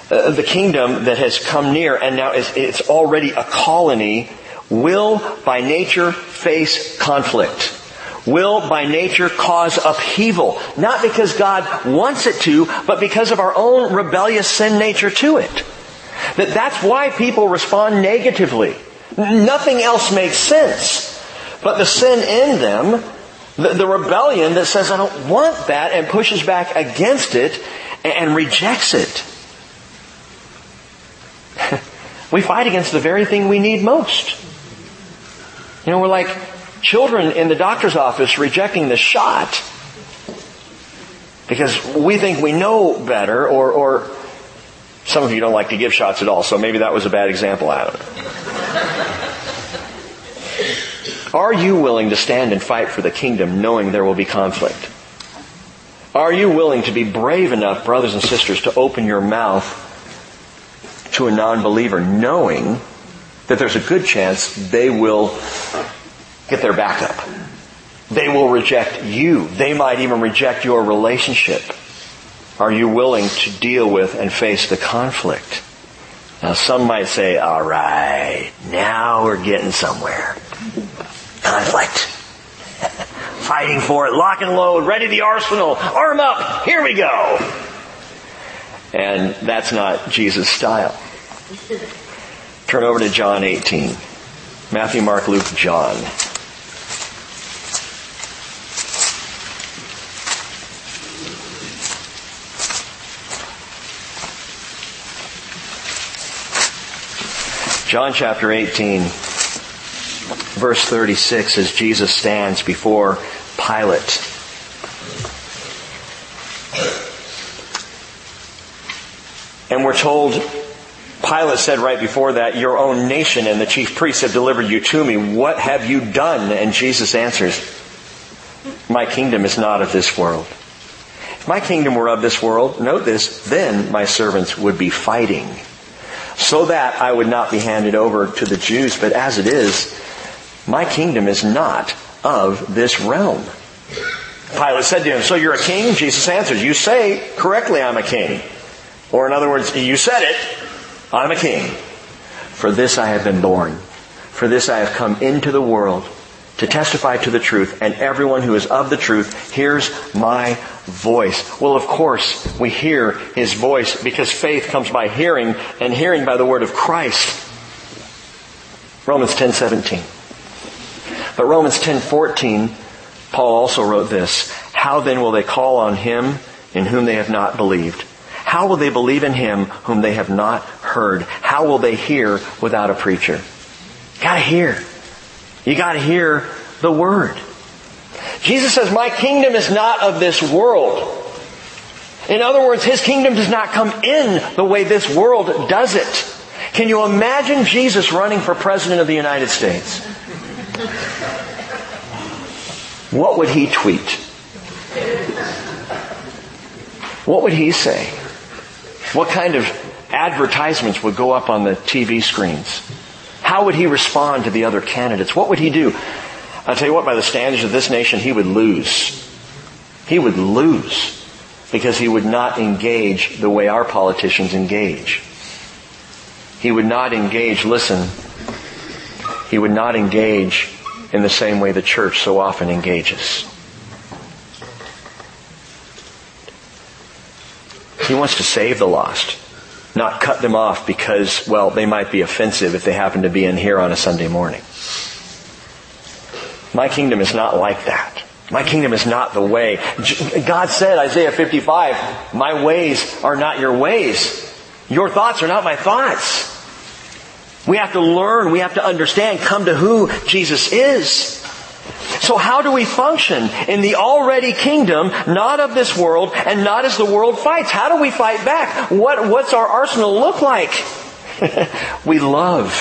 the kingdom that has come near and now it's already a colony, will by nature face conflict. Will by nature cause upheaval. Not because God wants it to, but because of our own rebellious sin nature to it. That's why people respond negatively. Nothing else makes sense. But the sin in them, the rebellion that says, I don't want that, and pushes back against it and rejects it. we fight against the very thing we need most. You know, we're like children in the doctor's office rejecting the shot because we think we know better, or some of you don't like to give shots at all, so maybe that was a bad example, Adam. Are you willing to stand and fight for the kingdom knowing there will be conflict? Are you willing to be brave enough, brothers and sisters, to open your mouth to a non-believer knowing that there's a good chance they will get their back up? They will reject you. They might even reject your relationship. Are you willing to deal with and face the conflict? Now some might say, all right, now we're getting somewhere. Conflict. Fighting for it, lock and load, ready the arsenal, arm up, here we go. And that's not Jesus' style. Turn over to John 18. Matthew, Mark, Luke, John. John chapter 18, verse 36, as Jesus stands before Pilate. And we're told, Pilate said right before that, "Your own nation and the chief priests have delivered you to me. What have you done?" And Jesus answers, "My kingdom is not of this world. If my kingdom were of this world," note this, "then my servants would be fighting, so that I would not be handed over to the Jews. But as it is, my kingdom is not of this realm." Pilate said to him, "So you're a king?" Jesus answers, "You say correctly I'm a king." Or in other words, you said it, I'm a king. "For this I have been born. For this I have come into the world, to testify to the truth. And everyone who is of the truth hears my voice." Well, of course, we hear His voice because faith comes by hearing, and hearing by the word of Christ. Romans 10:17. But Romans 10:14, Paul also wrote this, "How then will they call on Him in whom they have not believed? How will they believe in Him whom they have not heard? How will they hear without a preacher?" Gotta hear. You gotta hear the Word. Jesus says, "My kingdom is not of this world." In other words, His kingdom does not come in the way this world does it. Can you imagine Jesus running for President of the United States? What would He tweet? What would He say? What kind of advertisements would go up on the TV screens? How would He respond to the other candidates? What would He do? I'll tell you what, by the standards of this nation, He would lose. He would lose because He would not engage the way our politicians engage. He would not engage, listen, He would not engage in the same way the church so often engages. He wants to save the lost, not cut them off because, well, they might be offensive if they happen to be in here on a Sunday morning. My kingdom is not like that. My kingdom is not the way. God said, Isaiah 55, "My ways are not your ways. Your thoughts are not my thoughts." We have to learn, we have to understand, come to who Jesus is. So how do we function in the already kingdom, not of this world, and not as the world fights? How do we fight back? What's our arsenal look like? We love.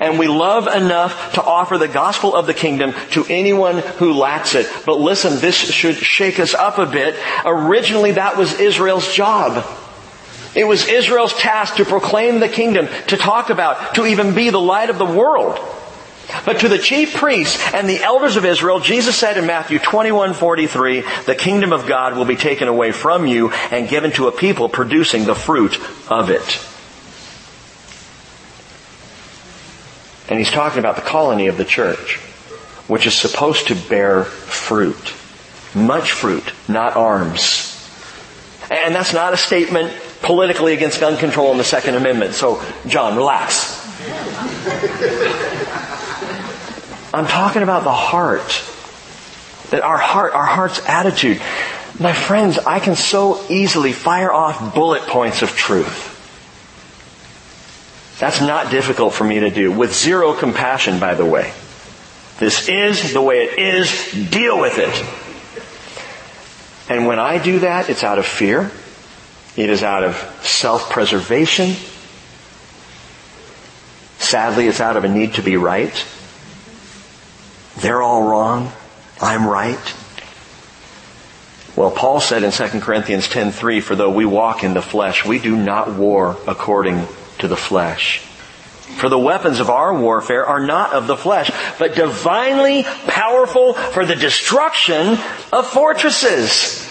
And we love enough to offer the gospel of the kingdom to anyone who lacks it. But listen, this should shake us up a bit. Originally, that was Israel's job. It was Israel's task to proclaim the kingdom, to talk about, to even be the light of the world. But to the chief priests and the elders of Israel, Jesus said in Matthew 21:43, "The kingdom of God will be taken away from you and given to a people producing the fruit of it." And He's talking about the colony of the church, which is supposed to bear fruit. Much fruit, not arms. And that's not a statement politically against gun control and the Second Amendment. So, John, relax. I'm talking about the heart. That our heart's attitude. My friends, I can so easily fire off bullet points of truth. That's not difficult for me to do. With zero compassion, by the way. This is the way it is. Deal with it. And when I do that, it's out of fear. It is out of self-preservation. Sadly, it's out of a need to be right. They're all wrong. I'm right. Well, Paul said in 2 Corinthians 10:3, for though we walk in the flesh, we do not war according to the flesh. For the weapons of our warfare are not of the flesh, but divinely powerful for the destruction of fortresses.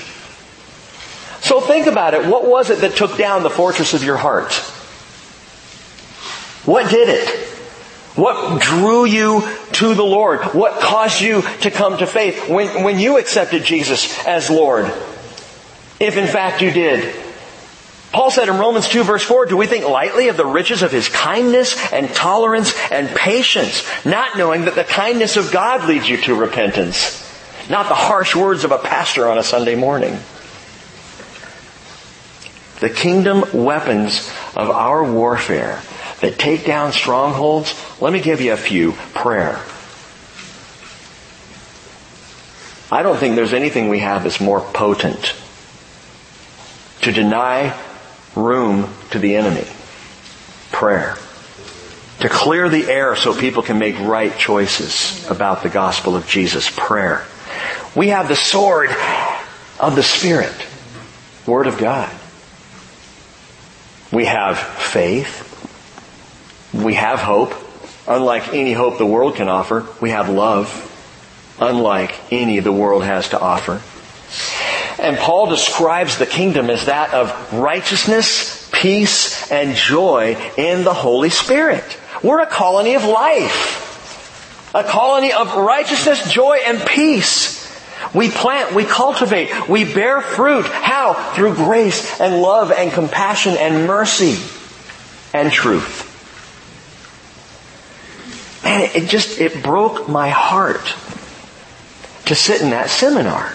So think about it. What was it that took down the fortress of your heart? What did it? What drew you to the Lord? What caused you to come to faith when you accepted Jesus as Lord? If in fact you did. Paul said in Romans 2 verse 4, do we think lightly of the riches of His kindness and tolerance and patience, not knowing that the kindness of God leads you to repentance, not the harsh words of a pastor on a Sunday morning. The kingdom weapons of our warfare that take down strongholds, let me give you a few. Prayer. I don't think there's anything we have that's more potent to deny room to the enemy. Prayer. To clear the air so people can make right choices about the gospel of Jesus. Prayer. We have the sword of the Spirit. Word of God. We have faith. We have hope, unlike any hope the world can offer. We have love, unlike any the world has to offer. And Paul describes the kingdom as that of righteousness, peace, and joy in the Holy Spirit. We're a colony of life. A colony of righteousness, joy, and peace. We plant, we cultivate, we bear fruit. How? Through grace and love and compassion and mercy and truth. Man, it broke my heart to sit in that seminar.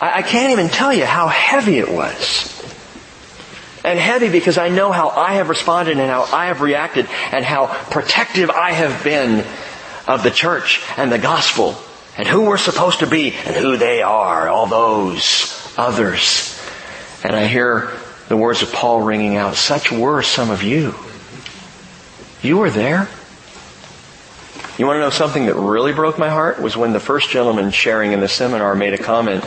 I can't even tell you how heavy it was. And heavy because I know how I have responded and how I have reacted and how protective I have been of the church and the gospel and who we're supposed to be and who they are, all those others. And I hear the words of Paul ringing out, such were some of you. You were there. You want to know something that really broke my heart? Was when the first gentleman sharing in the seminar made a comment.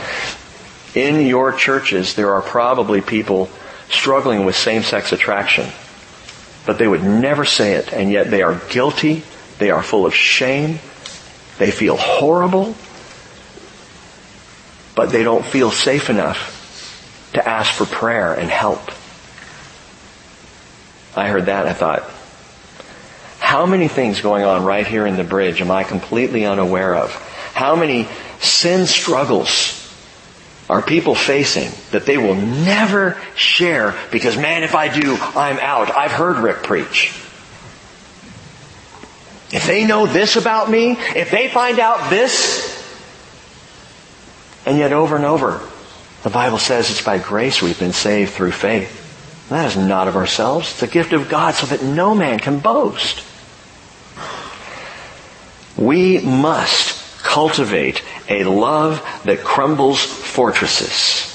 In your churches, there are probably people struggling with same-sex attraction. But they would never say it, and yet they are guilty. They are full of shame. They feel horrible. But they don't feel safe enough to ask for prayer and help. I heard that, I thought, how many things going on right here in the bridge am I completely unaware of? How many sin struggles are people facing that they will never share because, man, if I do, I'm out. I've heard Rick preach. If they know this about me, if they find out this, and yet over and over, the Bible says it's by grace we've been saved through faith. That is not of ourselves. It's a gift of God so that no man can boast. We must cultivate a love that crumbles fortresses.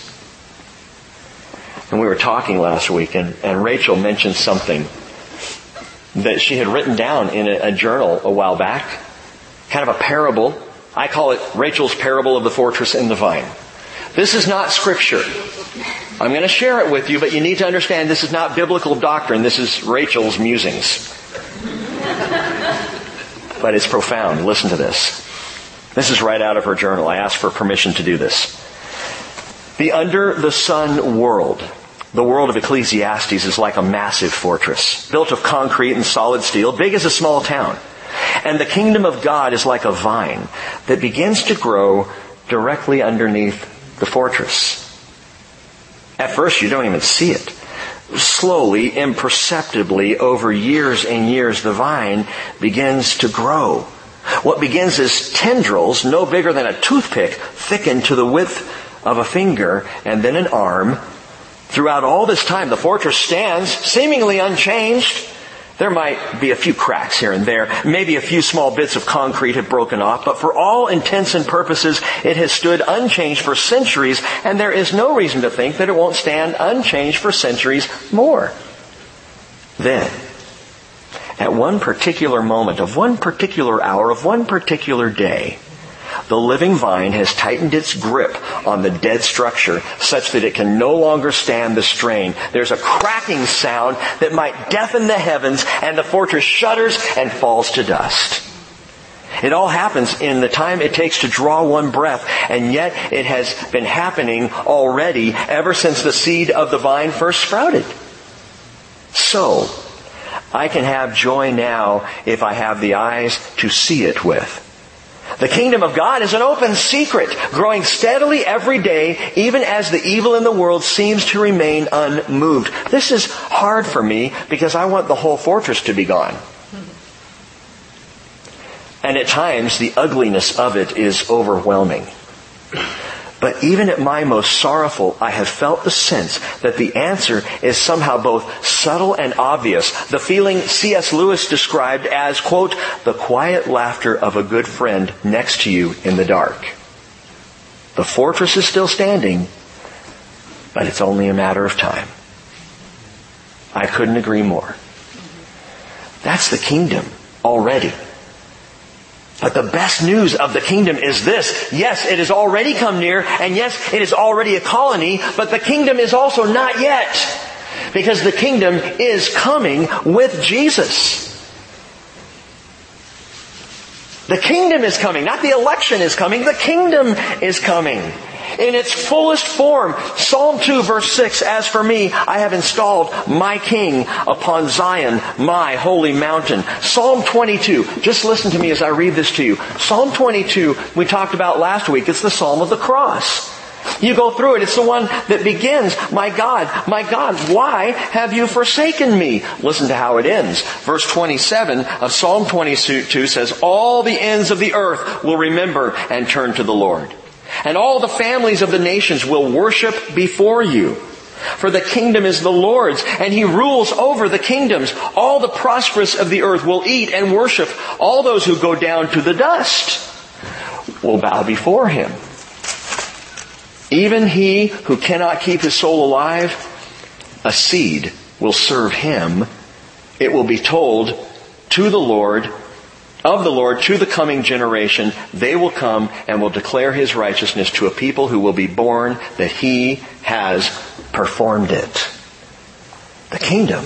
And we were talking last week, and Rachel mentioned something that she had written down in a journal a while back, kind of a parable. I call it Rachel's parable of the fortress and the vine. This is not scripture. I'm going to share it with you, but you need to understand this is not biblical doctrine. This is Rachel's musings. But it's profound. Listen to this. This is right out of her journal. I asked for permission to do this. The under-the-sun world, the world of Ecclesiastes, is like a massive fortress, built of concrete and solid steel, big as a small town. And the kingdom of God is like a vine that begins to grow directly underneath the fortress. At first, you don't even see it. Slowly, imperceptibly, over years and years, the vine begins to grow. What begins as tendrils, no bigger than a toothpick, thicken to the width of a finger and then an arm. Throughout all this time, the fortress stands seemingly unchanged, There might be a few cracks here and there. Maybe a few small bits of concrete have broken off, but for all intents and purposes, it has stood unchanged for centuries, and there is no reason to think that it won't stand unchanged for centuries more. Then, at one particular moment, of one particular hour, of one particular day, the living vine has tightened its grip on the dead structure such that it can no longer stand the strain. There's a cracking sound that might deafen the heavens, and the fortress shudders and falls to dust. It all happens in the time it takes to draw one breath, and yet it has been happening already ever since the seed of the vine first sprouted. So, I can have joy now if I have the eyes to see it with. The kingdom of God is an open secret, growing steadily every day, even as the evil in the world seems to remain unmoved. This is hard for me because I want the whole fortress to be gone. And at times, the ugliness of it is overwhelming. But even at my most sorrowful, I have felt the sense that the answer is somehow both subtle and obvious. The feeling C.S. Lewis described as, quote, the quiet laughter of a good friend next to you in the dark. The fortress is still standing, but it's only a matter of time. I couldn't agree more. That's the kingdom already. But the best news of the kingdom is this. Yes, it has already come near, and yes, it is already a colony, but the kingdom is also not yet. Because the kingdom is coming with Jesus. The kingdom is coming, not the election is coming, the kingdom is coming. In its fullest form, Psalm 2 verse 6, as for me, I have installed my king upon Zion, my holy mountain. Psalm 22, just listen to me as I read this to you. Psalm 22, we talked about last week, it's the Psalm of the Cross. You go through it, it's the one that begins, my God, why have you forsaken me? Listen to how it ends. Verse 27 of Psalm 22 says, all the ends of the earth will remember and turn to the Lord. And all the families of the nations will worship before you. For the kingdom is the Lord's, and He rules over the kingdoms. All the prosperous of the earth will eat and worship. All those who go down to the dust will bow before Him. Even he who cannot keep his soul alive, a seed will serve him. It will be told to the Lord, of the Lord to the coming generation. They will come and will declare His righteousness to a people who will be born that He has performed it. The kingdom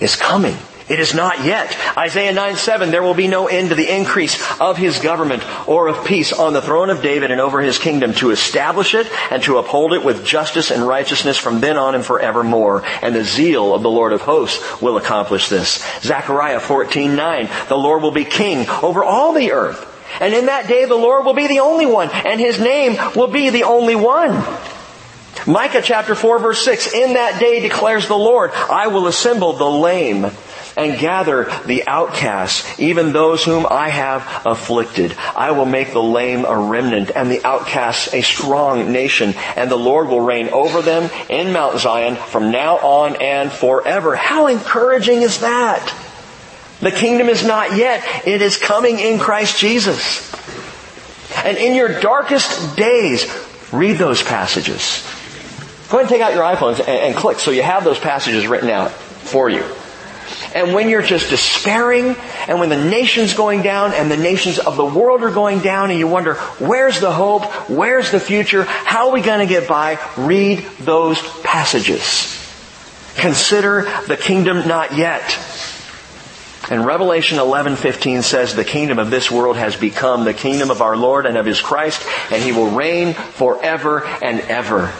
is coming. It is not yet. Isaiah 9:7, there will be no end to the increase of His government or of peace on the throne of David and over His kingdom, to establish it and to uphold it with justice and righteousness from then on and forevermore. And the zeal of the Lord of hosts will accomplish this. Zechariah 14:9, the Lord will be king over all the earth. And in that day the Lord will be the only one, and His name will be the only one. Micah chapter 4 verse 6, in that day declares the Lord, I will assemble the lame and gather the outcasts, even those whom I have afflicted. I will make the lame a remnant, and the outcasts a strong nation, and the Lord will reign over them in Mount Zion from now on and forever. How encouraging is that? The kingdom is not yet. It is coming in Christ Jesus. And in your darkest days, read those passages. Go ahead and take out your iPhones and click so you have those passages written out for you. And when you're just despairing, and when the nation's going down, and the nations of the world are going down, and you wonder, where's the hope? Where's the future? How are we going to get by? Read those passages. Consider the kingdom not yet. And Revelation 11:15 says, the kingdom of this world has become the kingdom of our Lord and of His Christ, and He will reign forever and ever.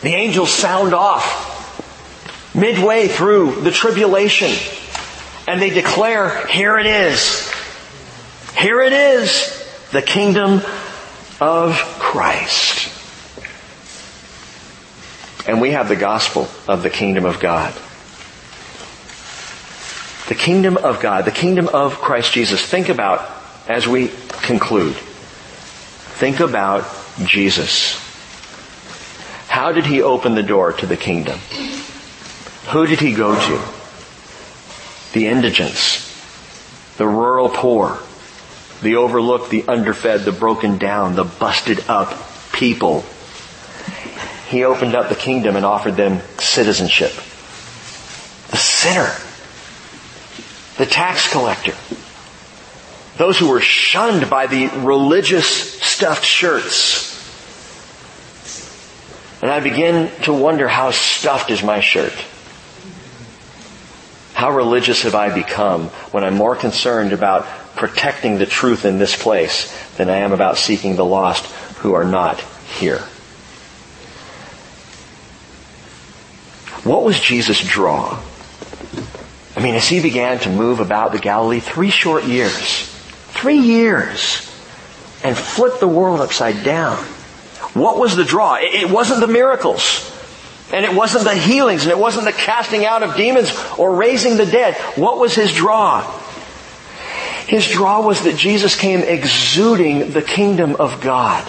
The angels sound off midway through the tribulation, and they declare, here it is. Here it is, the kingdom of Christ. And we have the gospel of the kingdom of God. The kingdom of God, the kingdom of Christ Jesus. Think about, as we conclude, think about Jesus. How did He open the door to the kingdom? Who did He go to? the indigents, the rural poor, the overlooked, the underfed, the broken down, the busted up people. He opened up the kingdom and offered them citizenship. The sinner, the tax collector, those who were shunned by the religious stuffed shirts. And I begin to wonder, how stuffed is my shirt? How religious have I become when I'm more concerned about protecting the truth in this place than I am about seeking the lost who are not here? What was Jesus' draw? I mean, as he began to move about the Galilee, 3 short years, and flipped the world upside down, what was the draw? It wasn't the miracles. And it wasn't the healings. And it wasn't the casting out of demons or raising the dead. What was his draw? His draw was that Jesus came exuding the kingdom of God,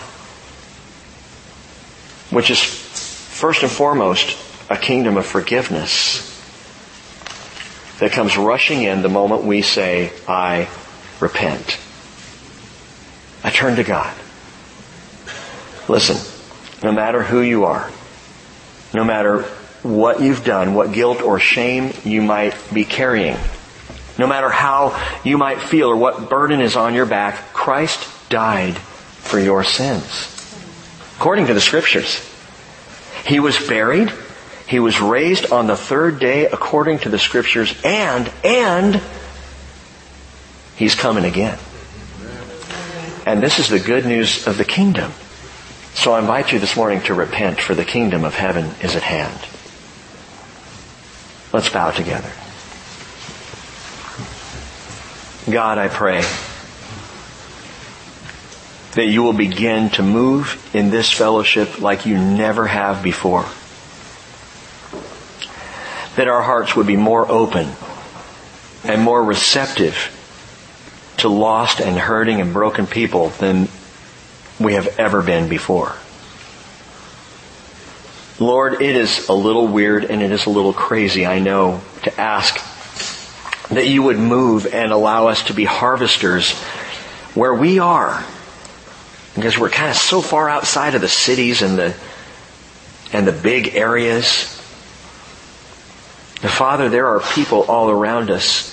which is first and foremost a kingdom of forgiveness that comes rushing in the moment we say, I repent. I turn to God. Listen, no matter who you are, no matter what you've done, what guilt or shame you might be carrying, no matter how you might feel or what burden is on your back, Christ died for your sins. According to the Scriptures, He was buried, He was raised on the 3rd day according to the Scriptures, and He's coming again. And this is the good news of the kingdom. So I invite you this morning to repent, for the kingdom of heaven is at hand. Let's bow together. God, I pray that you will begin to move in this fellowship like you never have before. That our hearts would be more open and more receptive to lost and hurting and broken people than we have ever been before. Lord, it is a little weird and it is a little crazy, I know, to ask that you would move and allow us to be harvesters where we are, because we're kind of so far outside of the cities and the big areas. And Father, there are people all around us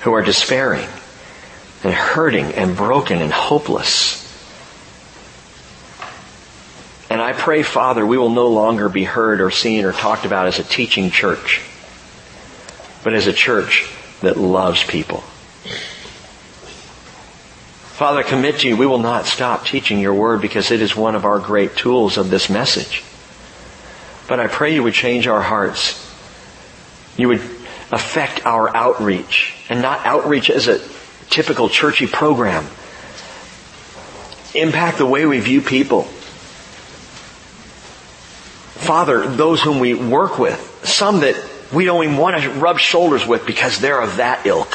who are despairing and hurting and broken and hopeless. And I pray, Father, we will no longer be heard or seen or talked about as a teaching church, but as a church that loves people. Father, I commit to you, we will not stop teaching your word, because it is one of our great tools of this message. But I pray you would change our hearts. You would affect our outreach, and not outreach as a typical churchy program. Impact the way we view people. Father, those whom we work with, some that we don't even want to rub shoulders with because they're of that ilk.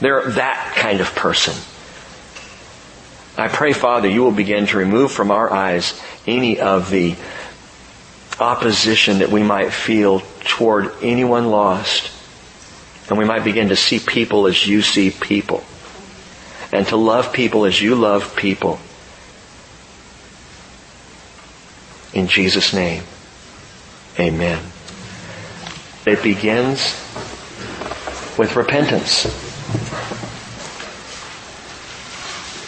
They're that kind of person. I pray, Father, you will begin to remove from our eyes any of the opposition that we might feel toward anyone lost. And we might begin to see people as you see people, and to love people as you love people. In Jesus' name, amen. It begins with repentance.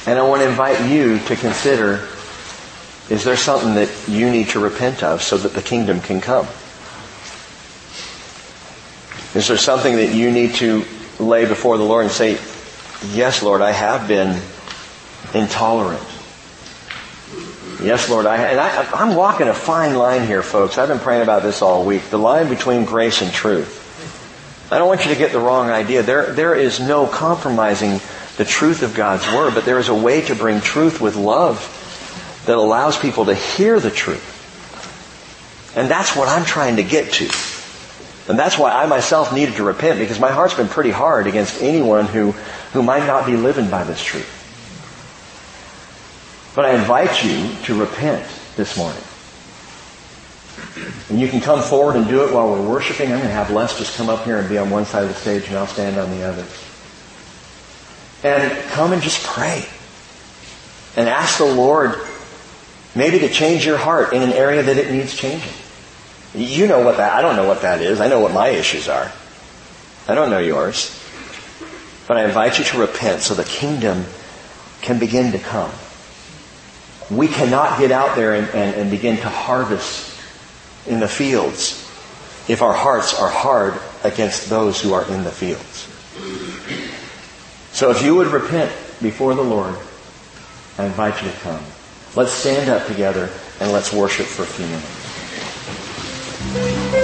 And I want to invite you to consider, is there something that you need to repent of so that the kingdom can come? Is there something that you need to lay before the Lord and say, yes, Lord, I have been intolerant. Yes, Lord, I'm walking a fine line here, folks. I've been praying about this all week. The line between grace and truth. I don't want you to get the wrong idea. There is no compromising the truth of God's Word, but there is a way to bring truth with love that allows people to hear the truth. And that's what I'm trying to get to. And that's why I myself needed to repent, because my heart's been pretty hard against anyone who might not be living by this truth. But I invite you to repent this morning. And you can come forward and do it while we're worshiping. I'm going to have Les just come up here and be on one side of the stage, and I'll stand on the other. And come and just pray. And ask the Lord maybe to change your heart in an area that it needs changing. You know what that... I don't know what that is. I know what my issues are. I don't know yours. But I invite you to repent so the kingdom can begin to come. We cannot get out there and begin to harvest in the fields if our hearts are hard against those who are in the fields. So if you would repent before the Lord, I invite you to come. Let's stand up together and let's worship for a few minutes.